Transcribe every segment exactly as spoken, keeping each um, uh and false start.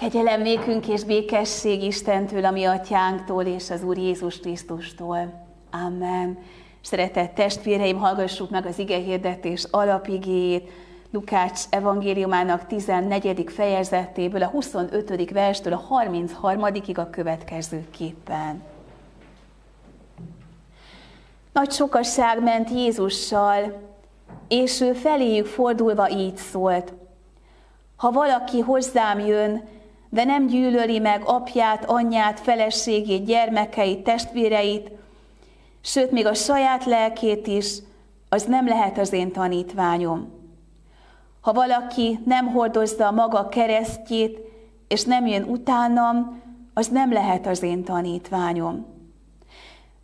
Kegyelem nékünk és békesség Istentől, a mi atyánktól és az Úr Jézus Krisztustól. Amen. Szeretett testvéreim, hallgassuk meg az igehirdetés alapigéjét, Lukács evangéliumának tizennegyedik fejezetéből, a huszonötödik verstől a harmincharmadikig a következőképpen. Nagy sokaság ment Jézussal, és ő feléjük fordulva így szólt: ha valaki hozzám jön, de nem gyűlöli meg apját, anyját, feleségét, gyermekeit, testvéreit, sőt, még a saját lelkét is, az nem lehet az én tanítványom. Ha valaki nem hordozza a maga keresztjét, és nem jön utánam, az nem lehet az én tanítványom.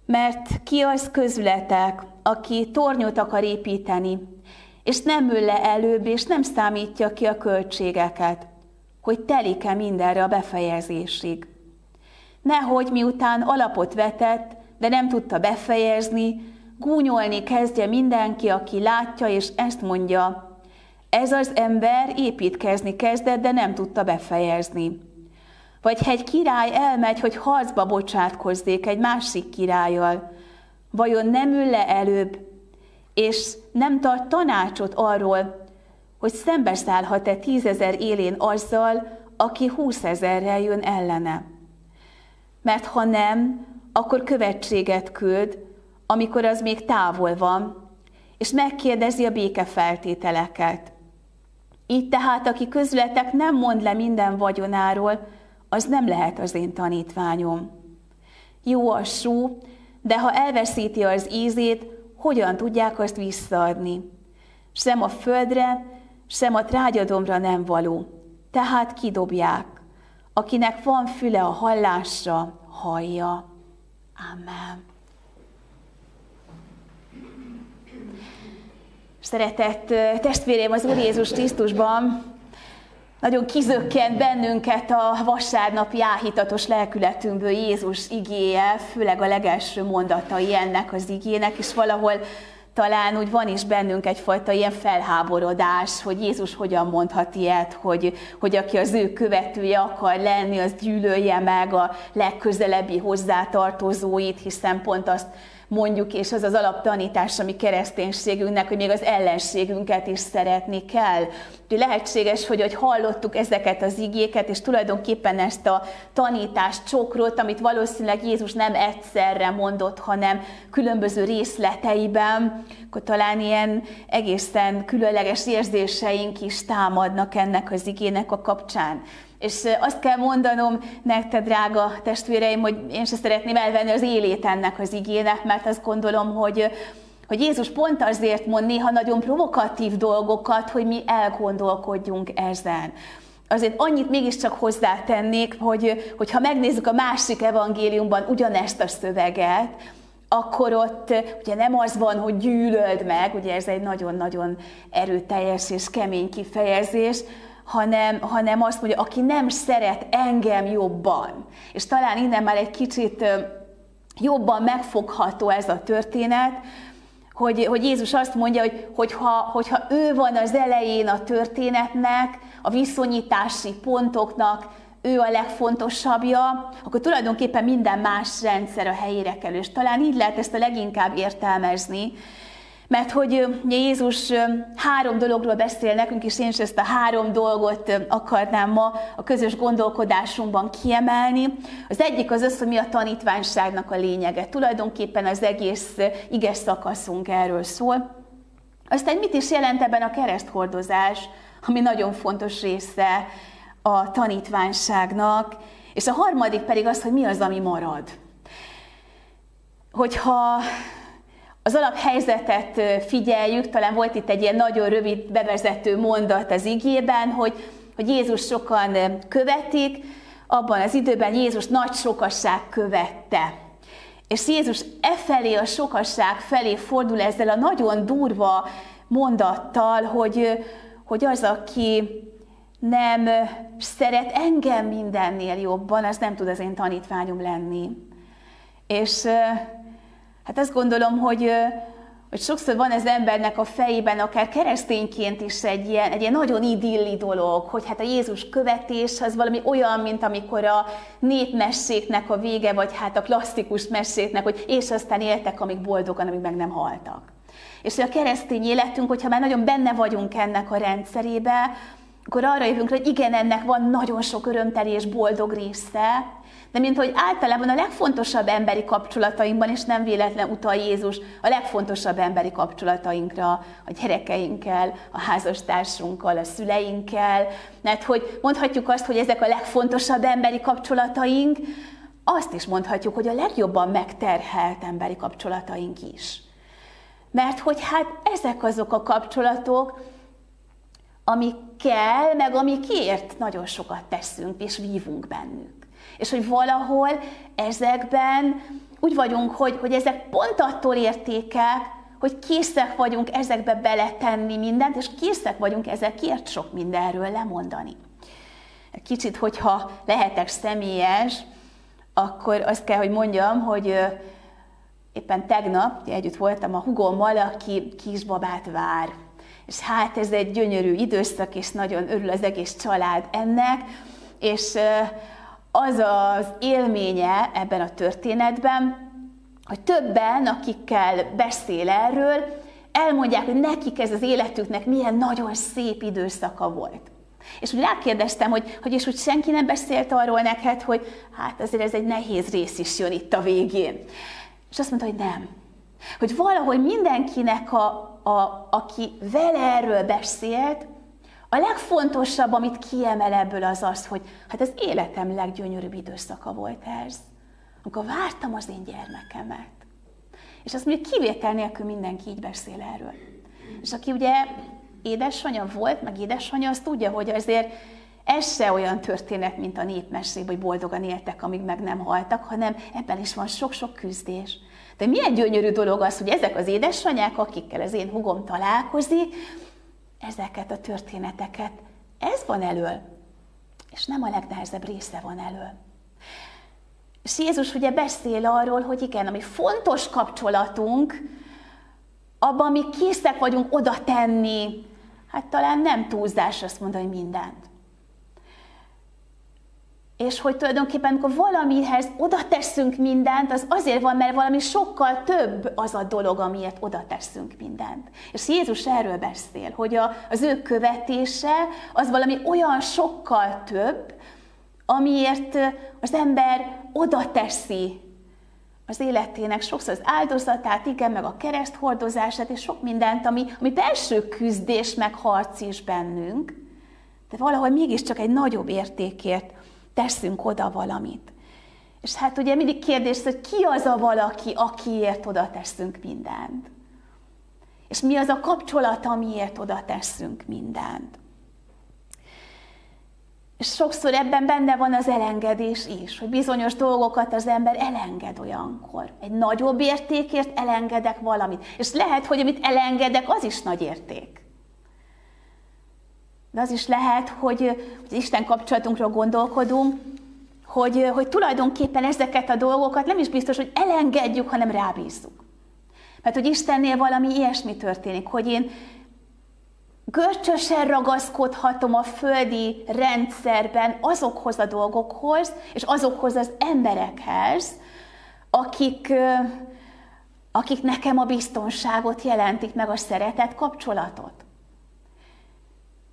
Mert ki az közületek, aki tornyot akar építeni, és nem ül le előbb, és nem számítja ki a költségeket, hogy telik-e mindenre a befejezésig. Nehogy miután alapot vetett, de nem tudta befejezni, gúnyolni kezdje mindenki, aki látja, és ezt mondja: ez az ember építkezni kezdett, de nem tudta befejezni. Vagy ha egy király elmegy, hogy harcba bocsátkozzék egy másik királlyal, vajon nem ül le előbb, és nem tart tanácsot arról, hogy szembeszállhat-e tízezer élén azzal, aki húszezerrel jön ellene. Mert ha nem, akkor követséget küld, amikor az még távol van, és megkérdezi a békefeltételeket. Így tehát, aki közületek nem mond le minden vagyonáról, az nem lehet az én tanítványom. Jó a só, de ha elveszíti az ízét, hogyan tudják azt visszaadni? Sem a földre, sem a trágyadomra nem való. Tehát kidobják. Akinek van füle a hallásra, hallja. Amen. Szeretett testvéreim az Úr Jézus Krisztusban, nagyon kizökkent bennünket a vasárnapi áhítatos lelkületünkből Jézus igéje, főleg a legelső mondatai ennek az igének, és valahol talán úgy van is bennünk egyfajta ilyen felháborodás, hogy Jézus hogyan mondhat ilyet, hogy, hogy aki az ő követője akar lenni, az gyűlölje meg a legközelebbi hozzátartozóit, hiszen pont azt mondjuk, és az az alaptanítás a mi kereszténységünknek, hogy még az ellenségünket is szeretni kell. De lehetséges, hogy, hogy hallottuk ezeket az igéket, és tulajdonképpen ezt a tanítást, csokrot, amit valószínűleg Jézus nem egyszerre mondott, hanem különböző részleteiben, akkor talán ilyen egészen különleges érzéseink is támadnak ennek az igének a kapcsán. És azt kell mondanom nektek, drága testvéreim, hogy én se szeretném elvenni az élét ennek az igének, mert azt gondolom, hogy, hogy Jézus pont azért mond néha nagyon provokatív dolgokat, hogy mi elgondolkodjunk ezen. Azért annyit mégiscsak hozzátennék, hogy, hogy ha megnézzük a másik evangéliumban ugyanezt a szöveget, akkor ott ugye nem az van, hogy gyűlöld meg, ugye ez egy nagyon-nagyon erőteljes és kemény kifejezés, Hanem, hanem azt mondja, aki nem szeret engem jobban. És talán innen már egy kicsit jobban megfogható ez a történet, hogy, hogy Jézus azt mondja, hogy hogyha, hogyha ő van az elején a történetnek, a viszonyítási pontoknak, ő a legfontosabbja, akkor tulajdonképpen minden más rendszer a helyére kerül. És talán így lehet ezt a leginkább értelmezni, mert hogy Jézus három dologról beszél nekünk, és én is ezt a három dolgot akarnám ma a közös gondolkodásunkban kiemelni. Az egyik az az, hogy mi a tanítványságnak a lényege. Tulajdonképpen az egész ige szakaszunk erről szól. Aztán mit is jelent ebben a kereszthordozás, ami nagyon fontos része a tanítványságnak. És a harmadik pedig az, hogy mi az, ami marad. Hogyha az alaphelyzetet figyeljük, talán volt itt egy ilyen nagyon rövid bevezető mondat az igében, hogy, hogy Jézus sokan követik, abban az időben Jézus nagy sokasság követte. És Jézus e felé, a sokasság felé fordul ezzel a nagyon durva mondattal, hogy, hogy az, aki nem szeret engem mindennél jobban, az nem tud az én tanítványom lenni. És hát azt gondolom, hogy, hogy sokszor van az embernek a fejében, akár keresztényként is egy ilyen, egy ilyen nagyon idilli dolog, hogy hát a Jézus követés az valami olyan, mint amikor a népmesséknek a vége, vagy hát a klasszikus meséknek, hogy és aztán éltek, amíg boldogan, amíg meg nem haltak. És hogy a keresztény életünk, hogyha már nagyon benne vagyunk ennek a rendszerébe, akkor arra jövünk, hogy igen, ennek van nagyon sok örömteli és boldog része, de mint hogy általában a legfontosabb emberi kapcsolatainkban, és nem véletlen utal Jézus a legfontosabb emberi kapcsolatainkra, a gyerekeinkkel, a házastársunkkal, a szüleinkkel, mert hogy mondhatjuk azt, hogy ezek a legfontosabb emberi kapcsolataink, azt is mondhatjuk, hogy a legjobban megterhelt emberi kapcsolataink is. Mert hogy hát ezek azok a kapcsolatok, amikkel, meg amikért nagyon sokat teszünk és vívunk bennük. És hogy valahol ezekben úgy vagyunk, hogy, hogy ezek pont attól értékek, hogy készek vagyunk ezekbe beletenni mindent, és készek vagyunk ezekért sok mindenről lemondani. Kicsit, hogyha lehetek személyes, akkor azt kell, hogy mondjam, hogy éppen tegnap együtt voltam a hugommal, aki kisbabát vár. És hát ez egy gyönyörű időszak, és nagyon örül az egész család ennek, és az az élménye ebben a történetben, hogy többen, akikkel beszél erről, elmondják, hogy nekik ez az életüknek milyen nagyon szép időszaka volt. És úgy rákérdeztem, hogy, hogy és úgy senki nem beszélt arról neked, hogy hát azért ez egy nehéz rész is jön itt a végén. És azt mondta, hogy nem. Hogy valahogy mindenkinek a A, aki vele erről beszélt, a legfontosabb, amit kiemel ebből, az az, hogy hát az életem leggyönyörűbb időszaka volt ez, amikor vártam az én gyermekemet. És azt mondja, kivétel nélkül mindenki így beszél erről. És aki ugye édesanyja volt, meg édesanyja, az tudja, hogy azért ez se olyan történet, mint a népmesékben, hogy boldogan éltek, amíg meg nem haltak, hanem ebben is van sok-sok küzdés. De milyen gyönyörű dolog az, hogy ezek az édesanyák, akikkel az én hugom találkozik, ezeket a történeteket, ez van elől, és nem a legnehezebb része van elől. És Jézus ugye beszél arról, hogy igen, ami fontos kapcsolatunk, abban mi készek vagyunk oda tenni, hát talán nem túlzás azt mondani mindent. És hogy tulajdonképpen, amikor valamihez oda teszünk mindent, az azért van, mert valami sokkal több az a dolog, amiért oda teszünk mindent. És Jézus erről beszél, hogy a, az ő követése az valami olyan sokkal több, amiért az ember oda teszi az életének sokszor az áldozatát, igen, meg a kereszthordozását, és sok mindent, ami, ami belső küzdés, meg harc is bennünk, de valahogy mégiscsak egy nagyobb értékért teszünk oda valamit. És hát ugye mindig kérdés, hogy ki az a valaki, akiért oda teszünk mindent. És mi az a kapcsolat, amiért oda teszünk mindent. És sokszor ebben benne van az elengedés is, hogy bizonyos dolgokat az ember elenged olyankor. Egy nagyobb értékért elengedek valamit. És lehet, hogy amit elengedek, az is nagy érték. De az is lehet, hogy, hogy Isten kapcsolatunkról gondolkodunk, hogy, hogy tulajdonképpen ezeket a dolgokat nem is biztos, hogy elengedjük, hanem rábízzuk. Mert hogy Istennél valami ilyesmi történik, hogy én görcsösen ragaszkodhatom a földi rendszerben azokhoz a dolgokhoz, és azokhoz az emberekhez, akik, akik nekem a biztonságot jelentik, meg a szeretet kapcsolatot.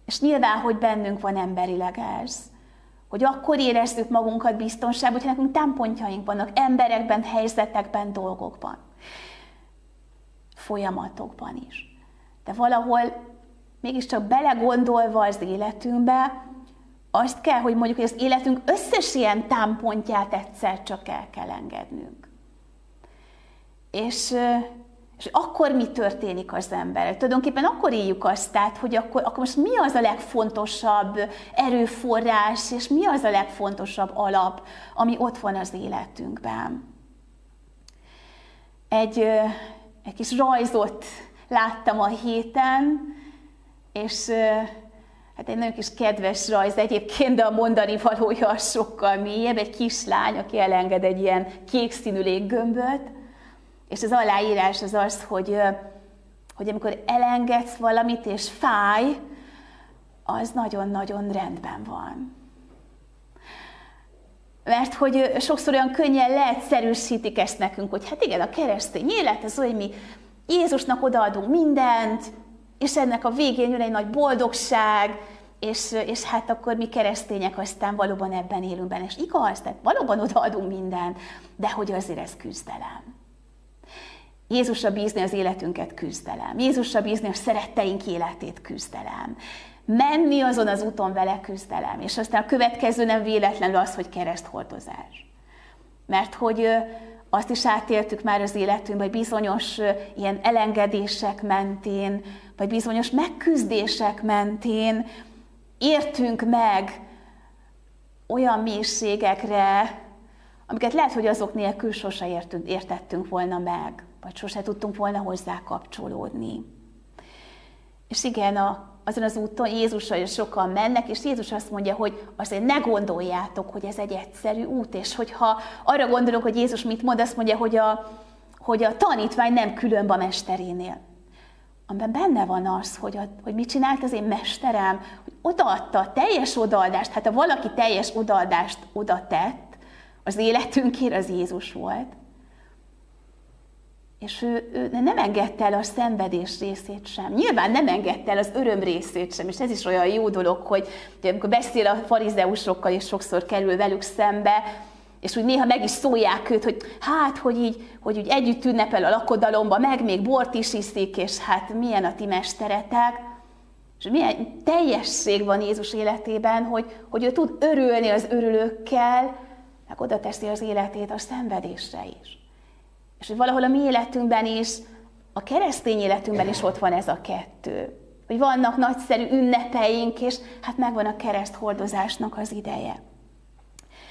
És nyilván, hogy bennünk van emberileg ez, hogy akkor érezzük magunkat biztonságban, hogyha nekünk támpontjaink vannak, emberekben, helyzetekben, dolgokban, folyamatokban is. De valahol mégiscsak belegondolva az életünkbe, azt kell, hogy mondjuk, hogy az életünk összes ilyen támpontját egyszer csak el kell engednünk. És... És akkor mi történik az emberrel? Tulajdonképpen akkor éljük azt át, hogy akkor, akkor most mi az a legfontosabb erőforrás, és mi az a legfontosabb alap, ami ott van az életünkben. Egy, egy kis rajzot láttam a héten, és hát egy nagyon kis kedves rajz egyébként, de a mondani valója sokkal mélyebb. Egy kislány, aki elenged egy ilyen kék színű léggömböt, és az aláírás az az, hogy hogy amikor elengedsz valamit és fáj, az nagyon-nagyon rendben van. Mert hogy sokszor olyan könnyen leegyszerűsítik ezt nekünk, hogy hát igen, a keresztény élet az olyan, mi Jézusnak odaadunk mindent, és ennek a végén jön egy nagy boldogság, és, és hát akkor mi keresztények aztán valóban ebben élünk benne. És igaz, tehát valóban odaadunk mindent, de hogy azért ez küzdelem. Jézusra bízni az életünket küzdelem. Jézusra bízni a szeretteink életét küzdelem. Menni azon az úton vele küzdelem. És aztán a következő nem véletlenül az, hogy kereszthordozás. Mert hogy azt is átéltük már az életünkben, hogy bizonyos ilyen elengedések mentén, vagy bizonyos megküzdések mentén értünk meg olyan mélységekre, amiket lehet, hogy azok nélkül sose értünk, értettünk volna meg, vagy sose tudtunk volna hozzá kapcsolódni. És igen, a azon az úton Jézusra is sokan mennek, és Jézus azt mondja, hogy azért ne gondoljátok, hogy ez egy egyszerű út, és hogyha arra gondolok, hogy Jézus mit mond, azt mondja, hogy a, hogy a tanítvány nem különb a mesterénél. Amiben benne van az, hogy, a, hogy mit csinált az én mesterem, hogy odaadta a teljes odaadást, hát ha valaki teljes odaadást oda tett, az életünkért az Jézus volt, és ő, ő nem engedte el a szenvedés részét sem. Nyilván nem engedte el az öröm részét sem, és ez is olyan jó dolog, hogy amikor beszél a farizeusokkal, és sokszor kerül velük szembe, és úgy néha meg is szólják őt, hogy hát, hogy így, hogy úgy együtt ünnepel a lakodalomba, meg még bort is iszik, és hát milyen a ti mesteretek. És milyen teljesség van Jézus életében, hogy, hogy ő tud örülni az örülőkkel, meg oda teszi az életét a szenvedésre is. És hogy valahol a mi életünkben is, a keresztény életünkben is ott van ez a kettő. Hogy vannak nagyszerű ünnepeink, és hát megvan a kereszthordozásnak az ideje.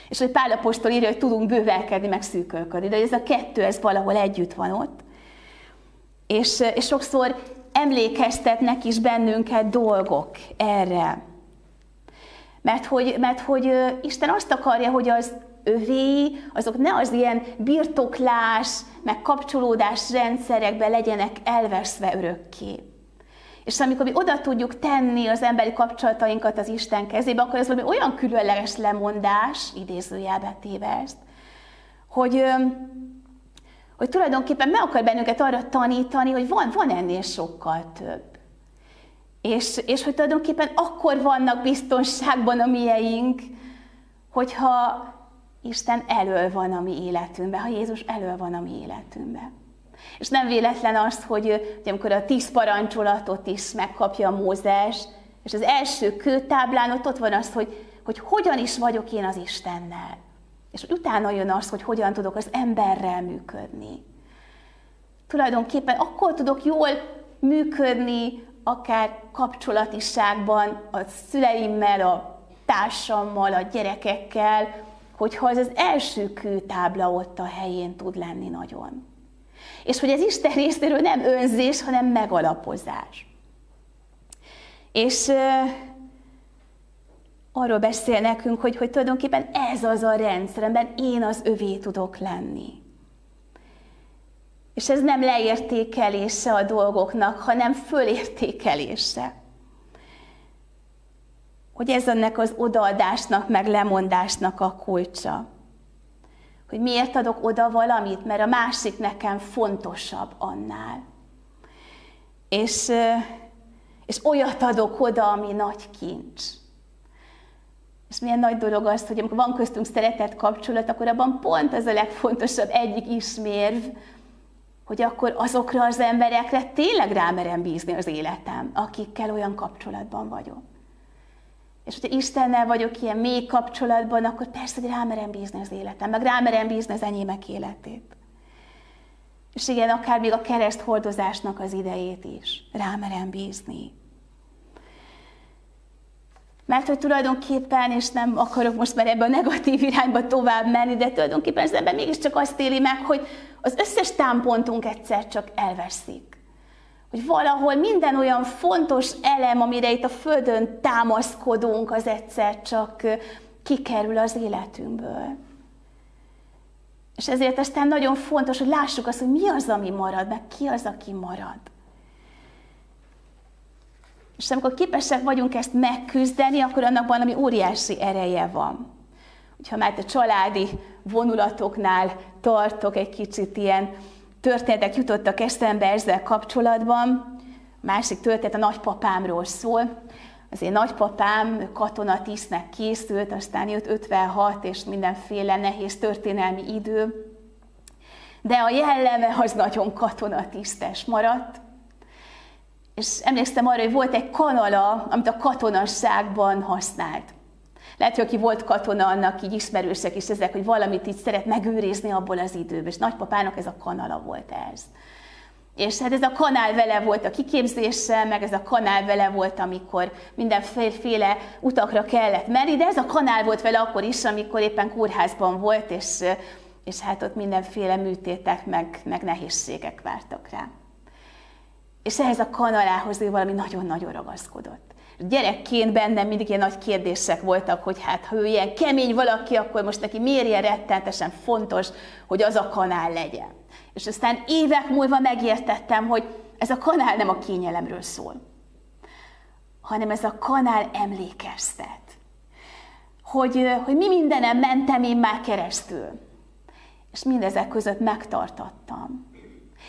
És hogy Pál apostol írja, hogy tudunk bővelkedni, meg szűkölködni, de ez a kettő, ez valahol együtt van ott. És, és sokszor emlékeztetnek is bennünket dolgok erre. Mert hogy, mert hogy Isten azt akarja, hogy az övéi, azok ne az ilyen birtoklás, meg kapcsolódás rendszerekbe legyenek elveszve örökké. És amikor mi oda tudjuk tenni az emberi kapcsolatainkat az Isten kezébe, akkor ez valami olyan különleges lemondás, idézőjelbe téve ezt, hogy, hogy tulajdonképpen meg akar bennünket arra tanítani, hogy van, van ennél sokkal több. És, és hogy tulajdonképpen akkor vannak biztonságban a mieink, hogyha Isten elől van a mi életünkben, ha Jézus elől van a mi életünkben. És nem véletlen az, hogy, hogy amikor a tíz parancsolatot is megkapja Mózes, és az első kőtáblán ott, ott van az, hogy, hogy hogyan is vagyok én az Istennel. És utána jön az, hogy hogyan tudok az emberrel működni. Tulajdonképpen akkor tudok jól működni, akár kapcsolatiságban, a szüleimmel, a társammal, a gyerekekkel, hogyha az az első kőtábla ott a helyén tud lenni nagyon. És hogy ez Isten részéről nem önzés, hanem megalapozás. És uh, arról beszél nekünk, hogy, hogy tulajdonképpen ez az a rendszer, amiben én az övé tudok lenni. És ez nem leértékelése a dolgoknak, hanem fölértékelése. Hogy ez ennek az odaadásnak, meg lemondásnak a kulcsa. Hogy miért adok oda valamit, mert a másik nekem fontosabb annál. És, és olyat adok oda, ami nagy kincs. És milyen nagy dolog az, hogy amikor van köztünk szeretett kapcsolat, akkor abban pont ez a legfontosabb egyik ismérv, hogy akkor azokra az emberekre tényleg rámerem bízni az életem, akikkel olyan kapcsolatban vagyok. És hogyha Istennel vagyok ilyen mély kapcsolatban, akkor persze, hogy rámerem bízni az életem, meg rámerem bízni az enyémek életét. És igen, akár még a kereszthordozásnak az idejét is rámerem bízni. Mert hogy tulajdonképpen, és nem akarok most már ebbe a negatív irányba tovább menni, de tulajdonképpen az ember mégiscsak azt éli meg, hogy az összes támpontunk egyszer csak elveszik. Hogy valahol minden olyan fontos elem, amire itt a Földön támaszkodunk, az egyszer csak kikerül az életünkből. És ezért aztán nagyon fontos, hogy lássuk azt, hogy mi az, ami marad, meg ki az, aki marad. És amikor képesek vagyunk ezt megküzdeni, akkor annak valami óriási ereje van. Úgyhogy már a családi vonulatoknál tartok, egy kicsit ilyen történetek jutottak eszembe ezzel kapcsolatban. A másik történet a nagypapámról szól. Az én nagypapám katonatisztnek készült, aztán jött ötvenhat és mindenféle nehéz történelmi idő. De a jelleme az nagyon katonatisztes maradt. És emlékszem arra, hogy volt egy kanala, amit a katonasságban használt. Lehet, hogy aki volt katona, annak így ismerősek is ezek, hogy valamit így szeret megőrizni abból az időből. És nagypapának ez a kanala volt ez. És hát ez a kanál vele volt a kiképzéssel, meg ez a kanál vele volt, amikor mindenféle utakra kellett menni, de ez a kanál volt vele akkor is, amikor éppen kórházban volt, és, és hát ott mindenféle műtétek, meg, meg nehézségek vártak rá. És ehhez a kanalához ő valami nagyon-nagyon ragaszkodott. Gyerekként bennem mindig ilyen nagy kérdések voltak, hogy hát ha ő ilyen kemény valaki, akkor most neki miért ilyen rettentesen fontos, hogy az a kanál legyen. És aztán évek múlva megértettem, hogy ez a kanál nem a kényelemről szól, hanem ez a kanál emlékeztet. Hogy, hogy mi mindenem mentem én már keresztül. És mindezek között megtartattam.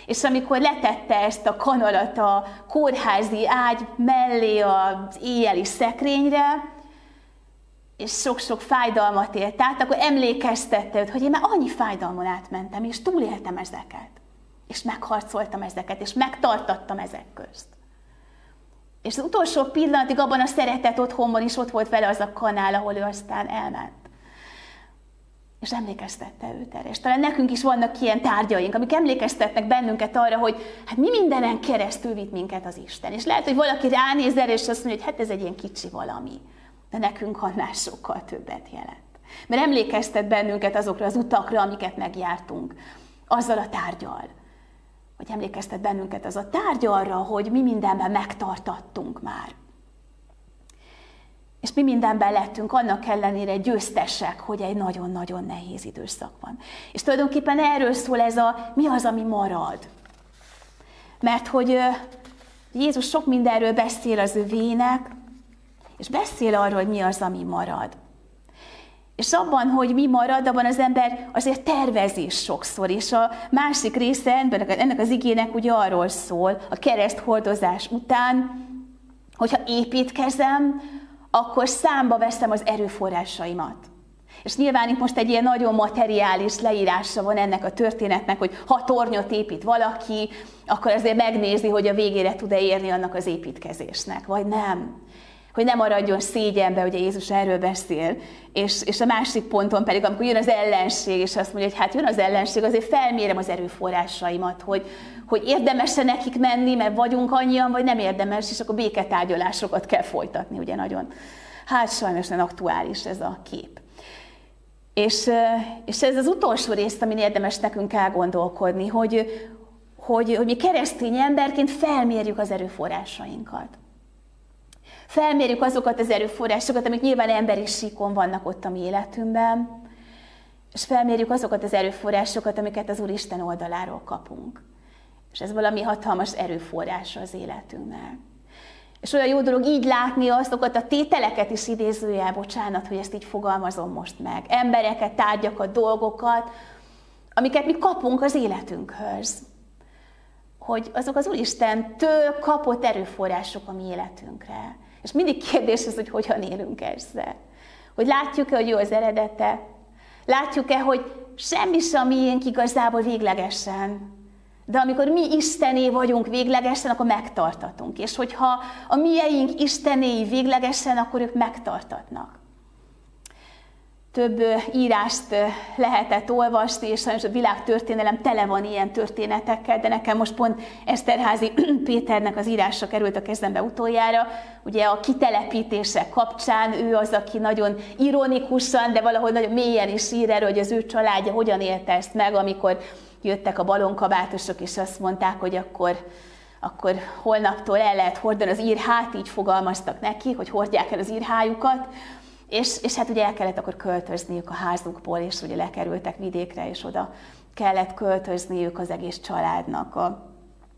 És amikor letette ezt a kanalat a kórházi ágy mellé az éjjeli szekrényre, és sok-sok fájdalmat élt át, akkor emlékeztette őt, hogy én már annyi fájdalmon átmentem, és túléltem ezeket, és megharcoltam ezeket, és megtartattam ezek közt. És az utolsó pillanatig abban a szeretett otthonban is ott volt vele az a kanál, ahol ő aztán elment. És emlékeztette őt erre. És talán nekünk is vannak ilyen tárgyaink, amik emlékeztetnek bennünket arra, hogy hát mi mindenen keresztül vitt minket az Isten. És lehet, hogy valaki ránéz erre, és azt mondja, hogy hát ez egy ilyen kicsi valami. De nekünk annál sokkal többet jelent. Mert emlékeztet bennünket azokra az utakra, amiket megjártunk. Azzal a tárgyal. Hogy emlékeztet bennünket az a tárgy arra, hogy mi mindenben megtartattunk már. És mi mindenben lettünk, annak ellenére győztesek, hogy egy nagyon-nagyon nehéz időszak van. És tulajdonképpen erről szól ez a, mi az, ami marad. Mert hogy Jézus sok mindenről beszél az övének, és beszél arról, hogy mi az, ami marad. És abban, hogy mi marad, abban az ember azért tervezés sokszor. És a másik része ennek az igének ugye arról szól, a kereszthordozás után, hogyha építkezem, akkor számba veszem az erőforrásaimat. És nyilván itt most egy ilyen nagyon materiális leírása van ennek a történetnek, hogy ha tornyot épít valaki, akkor azért megnézi, hogy a végére tud-e érni annak az építkezésnek, vagy nem. Hogy nem maradjon szégyenbe, ugye Jézus erről beszél. És, és a másik ponton pedig, amikor jön az ellenség, és azt mondja, hogy hát jön az ellenség, azért felmérem az erőforrásaimat, hogy, hogy érdemes-e nekik menni, mert vagyunk annyian, vagy nem érdemes, és akkor béketárgyalásokat kell folytatni, ugye nagyon. Hát sajnos nem aktuális ez a kép. És, és ez az utolsó rész, amin érdemes nekünk elgondolkodni, hogy, hogy, hogy mi keresztény emberként felmérjük az erőforrásainkat. Felmérjük azokat az erőforrásokat, amik nyilván emberi síkon vannak ott a mi életünkben, és felmérjük azokat az erőforrásokat, amiket az Úristen oldaláról kapunk. És ez valami hatalmas erőforrás az életünknek. És olyan jó dolog így látni azokat a tételeket is idézőjel, bocsánat, hogy ezt így fogalmazom most meg. Embereket, tárgyakat, dolgokat, amiket mi kapunk az életünkhöz. Hogy azok az Úristentől kapott erőforrások a mi életünkre. És mindig kérdés az, hogy hogyan élünk ezzel. Hogy látjuk-e, hogy jó az eredete? Látjuk-e, hogy semmi sem miénk igazából véglegesen? De amikor mi Istené vagyunk véglegesen, akkor megtartatunk. És hogyha a mieink Istenéi véglegesen, akkor ők megtartatnak. Több írást lehetett olvasni, és sajnos a világtörténelem tele van ilyen történetekkel, de nekem most pont Esterházy Péternek az írása került a kezembe utoljára. Ugye a kitelepítések kapcsán ő az, aki nagyon ironikusan, de valahol nagyon mélyen is ír erről, hogy az ő családja hogyan élte ezt meg, amikor jöttek a balonkabátosok, és azt mondták, hogy akkor... akkor holnaptól el lehet hordani az írhát, így fogalmaztak neki, hogy hordják el az írhájukat. És, és hát ugye el kellett akkor költözniük a házukból, és ugye lekerültek vidékre, és oda kellett költözniük az egész családnak a,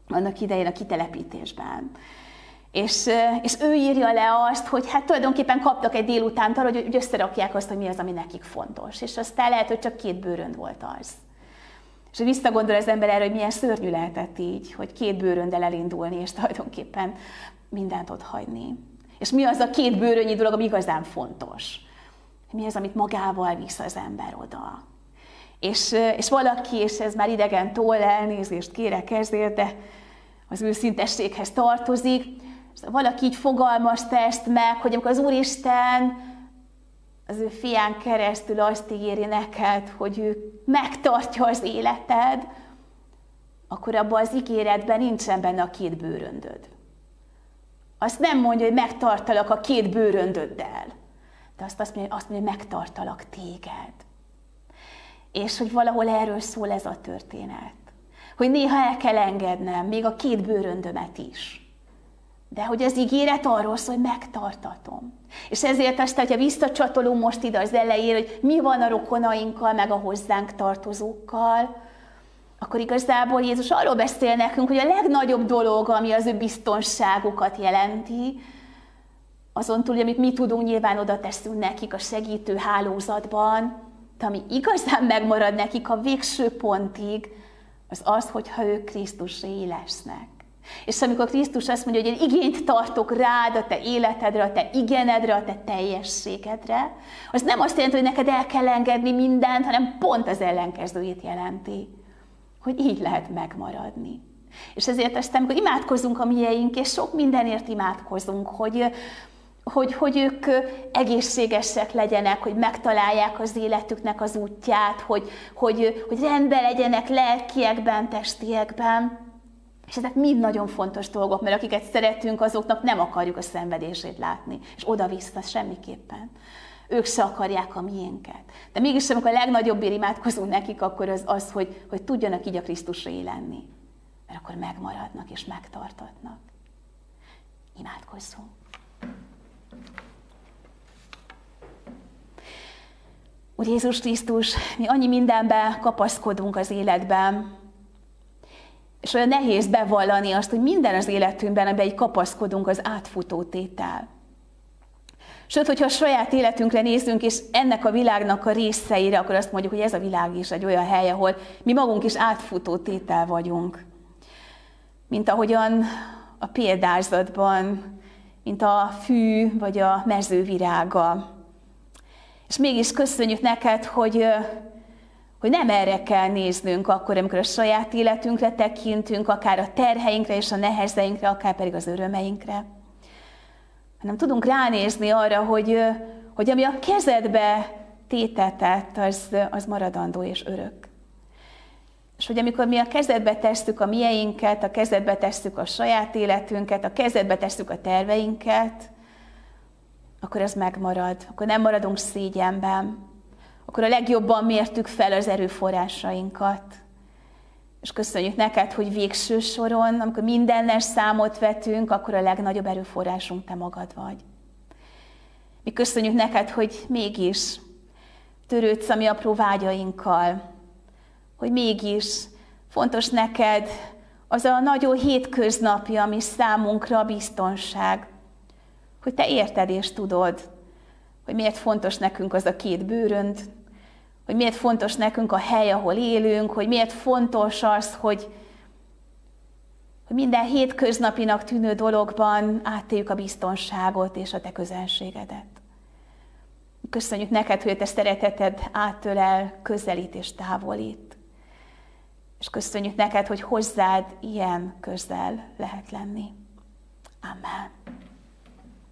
annak idején a kitelepítésben. És, és ő írja le azt, hogy hát tulajdonképpen kaptak egy délutánt arra, hogy, hogy összerakják azt, hogy mi az, ami nekik fontos. És aztán lehet, hogy csak két bőrönd volt az. És visszagondol az ember erre, hogy milyen szörnyű lehetett így, hogy két bőrönddel elindulni, és tulajdonképpen mindent ott hagyni. És mi az a két bőrönnyi dolog, ami igazán fontos? Mi az, amit magával visz az ember oda? És, és valaki, és ez már idegen tól, elnézést kérek ezért, de az őszintességhez tartozik, valaki így fogalmazta ezt meg, hogy amikor az Úristen az ő fián keresztül azt ígéri neked, hogy ő megtartja az életed, akkor abban az ígéretben nincsen benne a két bőröndöd. Azt nem mondja, hogy megtartalak a két bőröndöddel, de azt, azt mondja, azt mondja, hogy megtartalak téged. És hogy valahol erről szól ez a történet. Hogy néha el kell engednem még a két bőröndömet is. De hogy az ígéret arról szól, hogy megtartatom. És ezért azt, hogyha visszacsatolunk most ide az elejére, hogy mi van a rokonainkkal, meg a hozzánk tartozókkal, akkor igazából Jézus arról beszél nekünk, hogy a legnagyobb dolog, ami az ő biztonságukat jelenti, azon túl, hogy amit mi tudunk, nyilván oda teszünk nekik a segítő hálózatban, de ami igazán megmarad nekik a végső pontig, az az, hogyha ők Krisztusé lesznek. És amikor Krisztus azt mondja, hogy én igényt tartok rád, a te életedre, a te igenedre, a te teljességedre, az nem azt jelenti, hogy neked el kell engedni mindent, hanem pont az ellenkezőjét jelenti, hogy így lehet megmaradni. És ezért aztán, amikor imádkozunk a mieink, és sok mindenért imádkozunk, hogy, hogy, hogy ők egészségesek legyenek, hogy megtalálják az életüknek az útját, hogy, hogy, hogy rendben legyenek lelkiekben, testiekben. És ezek mind nagyon fontos dolgok, mert akiket szeretünk, azoknak nem akarjuk a szenvedését látni. És oda-vissza semmiképpen. Ők se akarják a miénket. De mégis, amikor a legnagyobbért imádkozunk nekik, akkor az az, hogy, hogy tudjanak így a Krisztusé lenni. Mert akkor megmaradnak és megtartatnak. Imádkozzunk. Úr Jézus Krisztus, mi annyi mindenben kapaszkodunk az életben, és olyan nehéz bevallani azt, hogy minden az életünkben, amiben így kapaszkodunk, az átfutó tétel. Sőt, hogyha a saját életünkre nézünk, és ennek a világnak a részeire, akkor azt mondjuk, hogy ez a világ is egy olyan hely, ahol mi magunk is átfutó tétel vagyunk. Mint ahogyan a példázatban, mint a fű vagy a mezővirága. És mégis köszönjük neked, hogy... hogy nem erre kell néznünk akkor, amikor a saját életünkre tekintünk, akár a terheinkre és a nehezeinkre, akár pedig az örömeinkre, hanem tudunk ránézni arra, hogy, hogy ami a kezedbe tétetett, az, az maradandó és örök. És hogy amikor mi a kezedbe tesszük a mieinket, a kezedbe tesszük a saját életünket, a kezedbe tesszük a terveinket, akkor ez megmarad, akkor nem maradunk szégyenben, akkor a legjobban mértük fel az erőforrásainkat. És köszönjük neked, hogy végső soron, amikor mindennel számot vetünk, akkor a legnagyobb erőforrásunk te magad vagy. Mi köszönjük neked, hogy mégis törődsz a mi apró vágyainkkal, hogy mégis fontos neked az a nagyon hétköznapi, ami számunkra biztonság, hogy te érted és tudod, hogy miért fontos nekünk az a két bőrönd, hogy miért fontos nekünk a hely, ahol élünk, hogy miért fontos az, hogy, hogy minden hétköznapinak tűnő dologban átéljük a biztonságot és a te közelségedet. Köszönjük neked, hogy te szereteted átölel, közelít és távolít. És köszönjük neked, hogy hozzád ilyen közel lehet lenni. Amen.